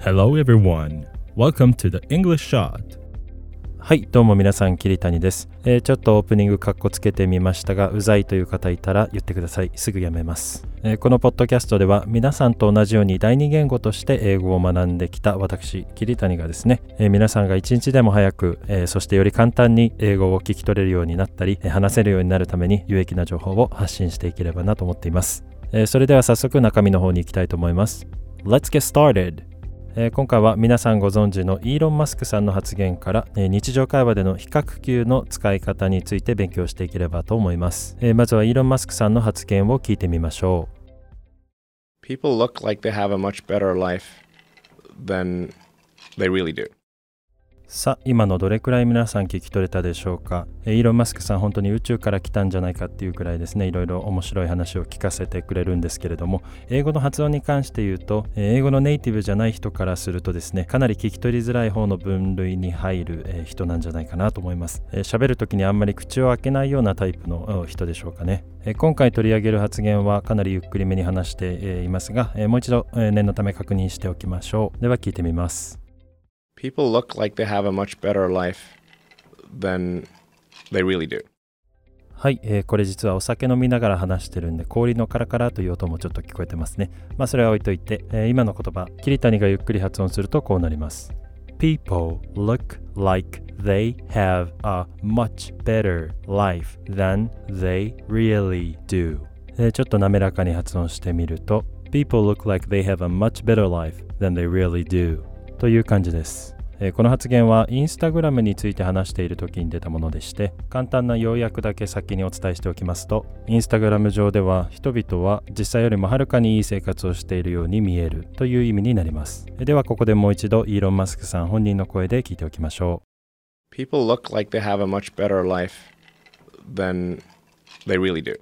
Hello everyone. Welcome to the English Shot. はい、どうも皆さん、桐谷です。ちょっとオープニングカッコつけてみましたが、うざいという方いたら言ってください。すぐやめます。このポッドキャストでは皆さんと同じように第二言語として英語を学んできた私桐谷がですね、皆さんが一日でも早く、そしてより簡単に英語を聞き取れるようになったり、話せるようになるために有益な情報を発信していければなと思っています。それでは早速中身の方に行きたいと思います。 Let's get started。今回は皆さんご存知のイーロン・マスクさんの発言から日常会話での比較級の使い方について勉強していければと思います。まずはイーロン・マスクさんの発言を聞いてみましょう。People look like they have a much better life than they really do。さあ、今のどれくらい皆さん聞き取れたでしょうか。イーロン・マスクさん、本当に宇宙から来たんじゃないかっていうくらいですね、いろいろ面白い話を聞かせてくれるんですけれども、英語の発音に関して言うと、英語のネイティブじゃない人からするとですね、かなり聞き取りづらい方の分類に入る人なんじゃないかなと思います。喋るときにあんまり口を開けないようなタイプの人でしょうかね。今回取り上げる発言はかなりゆっくりめに話していますが、もう一度念のため確認しておきましょう。では聞いてみます。People look like they have a much better life than they really do. はい、これ実はお酒飲みながら話してるんで、氷のカラカラという音もちょっと聞こえてますね。まあそれは置いといて、今の言葉、桐谷がゆっくり発音するとこうなります。People look like they have a much better life than they really do. ちょっと滑らかに発音してみると、People look like they have a much better life than they really do.という感じです。この発言は Instagram について話している時に出たものでして、簡単な要約だけ先にお伝えしておきますと、Instagram 上では人々は実際よりもはるかにいい生活をしているように見えるという意味になります。ではここでもう一度イーロン・マスクさん本人の声で聞いておきましょう。People look like they have a much better life than they really do.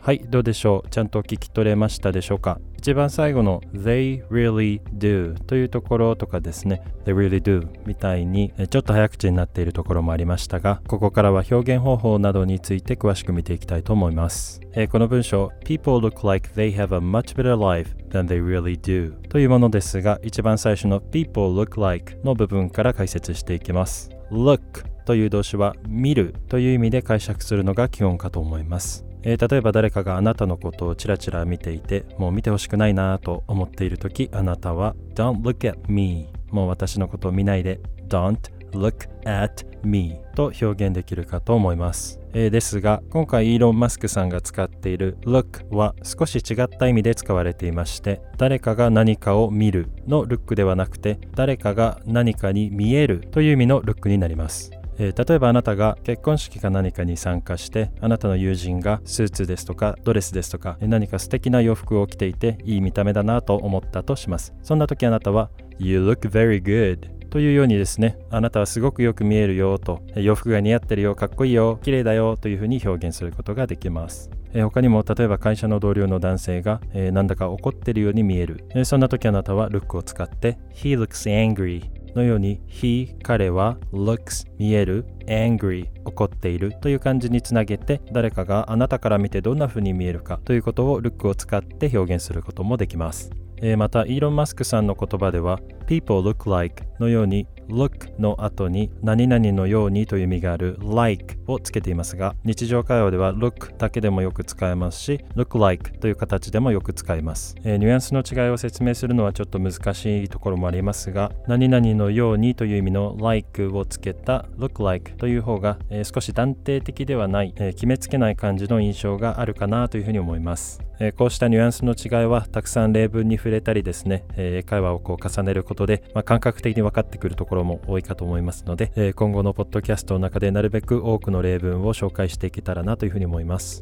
はい、どうでしょう。ちゃんと聞き取れましたでしょうか。一番最後の They really do というところとかですね、They really do みたいにちょっと早口になっているところもありましたが、ここからは表現方法などについて詳しく見ていきたいと思います。この文章 People look like they have a much better life than they really do というものですが、一番最初の People look like の部分から解説していきます。Look という動詞は見るという意味で解釈するのが基本かと思います。例えば誰かがあなたのことをチラチラ見ていて、もう見てほしくないなと思っているとき、あなたは Don't look at me もう私のことを見ないで Don't look at me と表現できるかと思います。ですが今回イーロン・マスクさんが使っている look は少し違った意味で使われていまして、誰かが何かを見るの look ではなくて、誰かが何かに見えるという意味の look になります。例えばあなたが結婚式か何かに参加して、あなたの友人がスーツですとかドレスですとか何か素敵な洋服を着ていていい見た目だなと思ったとします。そんな時あなたは You look very good というようにですね、あなたはすごくよく見えるよと、洋服が似合ってるよ、かっこいいよ、綺麗だよというふうに表現することができます。他にも例えば会社の同僚の男性が、なんだか怒ってるように見える、そんな時あなたは look を使って He looks angryのように He 彼は looks 見える angry 怒っているという感じにつなげて、誰かがあなたから見てどんな風に見えるかということを look を使って表現することもできます。またイーロン・マスクさんの言葉では People look like のように look の後に何々のようにという意味がある like をつけていますが、日常会話では look だけでもよく使えますし look like という形でもよく使います。ニュアンスの違いを説明するのはちょっと難しいところもありますが、何々のようにという意味の like をつけた look like という方が、少し断定的ではない、決めつけない感じの印象があるかなというふうに思います。こうしたニュアンスの違いはたくさん例文に触れたりですね、会話をこう重ねることで、感覚的に分かってくるところも多いかと思いますので、今後のポッドキャストの中でなるべく多くの例文を紹介していけたらなというふうに思います。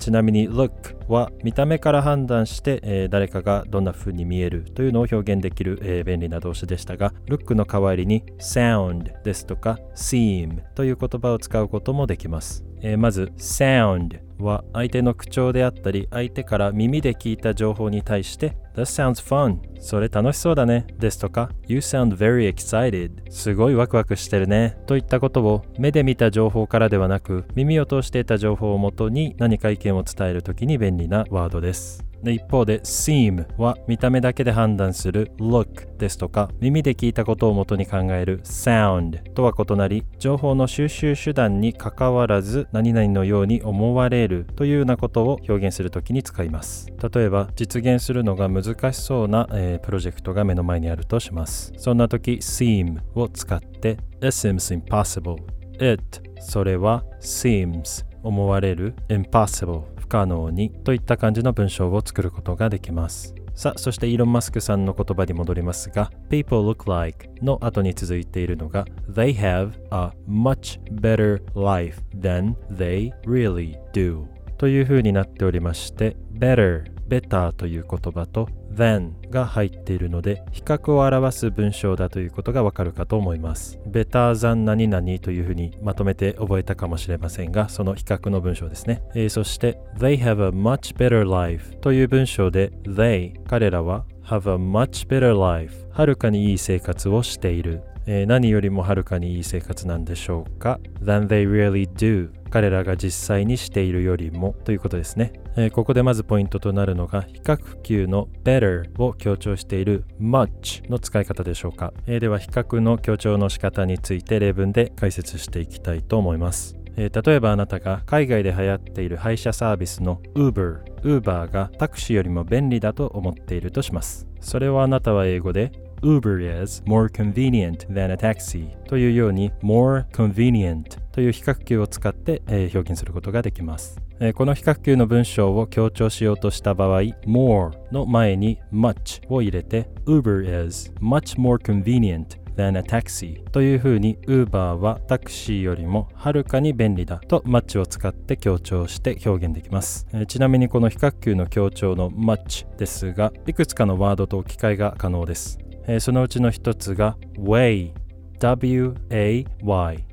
ちなみに look は見た目から判断して、誰かがどんな風に見えるというのを表現できる、便利な動詞でしたが、 look の代わりに sound ですとか seem という言葉を使うこともできます。まず sound は相手の口調であったり、相手から耳で聞いた情報に対して That sounds fun. それ楽しそうだね。ですとか You sound very excited. すごいワクワクしてるね。といったことを目で見た情報からではなく耳を通して得た情報をもとに何か意見を伝えるときに便利なワードです。で一方で seem は見た目だけで判断する look ですとか耳で聞いたことをもとに考える sound とは異なり情報の収集手段にかかわらず何々のように思われるというようなことを表現するときに使います。例えば実現するのが難しそうな、プロジェクトが目の前にあるとします。そんなとき seem を使って It seems impossible. It それは seems 思われる impossible不可能にといった感じの文章を作ることができます。さあ、そしてイーロン・マスクさんの言葉に戻りますが、People look like の後に続いているのが They have a much better life than they really do というふうになっておりまして、better、better という言葉と than が入っているので、比較を表す文章だということがわかるかと思います。better than 何々というふうにまとめて覚えたかもしれませんが、その比較の文章ですね。そして、they have a much better life という文章で、they 彼らは have a much better life はるかにいい生活をしている。何よりもはるかにいい生活なんでしょうか than they really do 彼らが実際にしているよりもということですね。ここでまずポイントとなるのが比較級の better を強調している much の使い方でしょうか。では比較の強調の仕方について例文で解説していきたいと思います。例えばあなたが海外で流行っている配車サービスの Uber がタクシーよりも便利だと思っているとします。それをあなたは英語でUber is more convenient than a taxi というように more convenient という比較級を使って、表現することができます。この比較級の文章を強調しようとした場合 more の前に much を入れて Uber is much more convenient than a taxi というふうに Uber はタクシーよりもはるかに便利だと much を使って強調して表現できます。ちなみにこの比較級の強調の much ですがいくつかのワードと置き換えが可能です。そのうちの一つが way W-A-Y、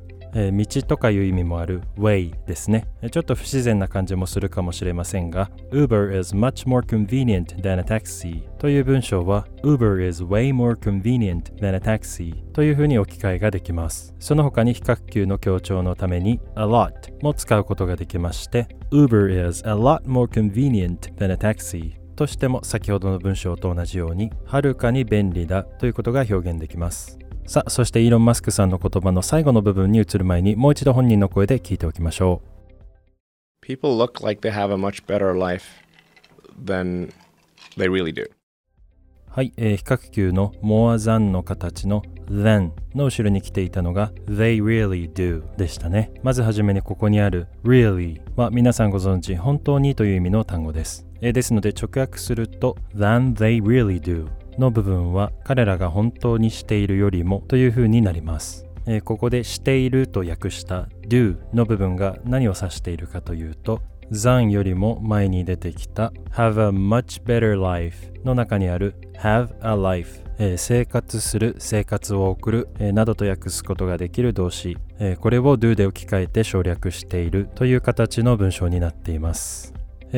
道とかいう意味もある way ですね。ちょっと不自然な感じもするかもしれませんが Uber is much more convenient than a taxi という文章は Uber is way more convenient than a taxi というふうに置き換えができます。その他に比較級の強調のために a lot も使うことができまして Uber is a lot more convenient than a taxiとしても先ほどの文章と同じようにはるかに便利だということが表現できます。さあ、そしてイーロン・マスクさんの言葉の最後の部分に移る前にもう一度本人の声で聞いておきましょう。 People look like they have a much better life than they really do。 はい、比較級の more than の形の than の後ろに来ていたのが they really do でしたね。まずはじめにここにある really は皆さんご存知本当にという意味の単語です。ですので直訳すると than they really do の部分は彼らが本当にしているよりもというふうになります。ここでしていると訳した do の部分が何を指しているかというと than よりも前に出てきた have a much better life の中にある have a life、生活する生活を送る、などと訳すことができる動詞、これを do で置き換えて省略しているという形の文章になっています。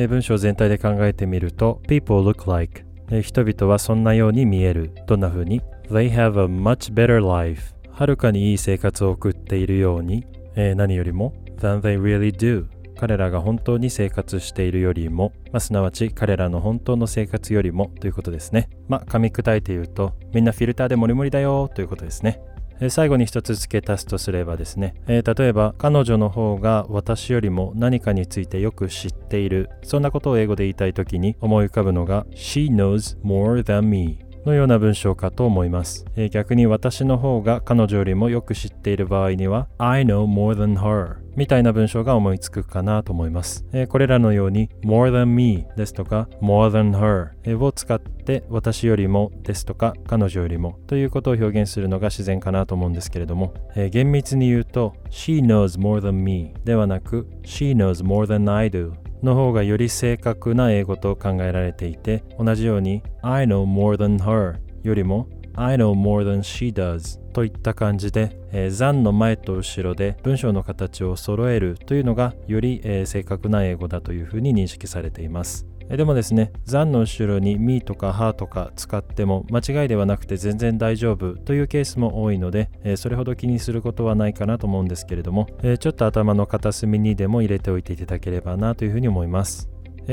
文章全体で考えてみると People look like 人々はそんなように見える。どんな風に They have a much better life はるかにいい生活を送っているように、何よりも Than they really do 彼らが本当に生活しているよりも、すなわち彼らの本当の生活よりもということですね。噛み砕いて言うとみんなフィルターでモリモリだよということですね。最後に一つ付け足すとすればですね、例えば彼女の方が私よりも何かについてよく知っている、そんなことを英語で言いたいときに思い浮かぶのが She knows more than me のような文章かと思います。逆に私の方が彼女よりもよく知っている場合には I know more than her みたいな文章が思いつくかなと思います。これらのように more than me ですとか more than her を使って私よりもですとか彼女よりもということを表現するのが自然かなと思うんですけれども、厳密に言うと She knows more than me ではなく She knows more than I do の方がより正確な英語と考えられていて、同じように I know more than her よりも I know more than she does といった感じで、than の前と後ろで文章の形を揃えるというのがより、正確な英語だというふうに認識されています。でもですね、残の後ろに me とか her とか使っても間違いではなくて全然大丈夫というケースも多いので、それほど気にすることはないかなと思うんですけれども、ちょっと頭の片隅にでも入れておいていただければなというふうに思います。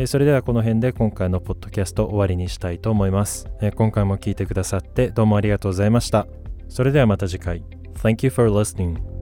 それではこの辺で今回のポッドキャスト終わりにしたいと思います。今回も聞いてくださってどうもありがとうございました。それではまた次回。 Thank you for listening.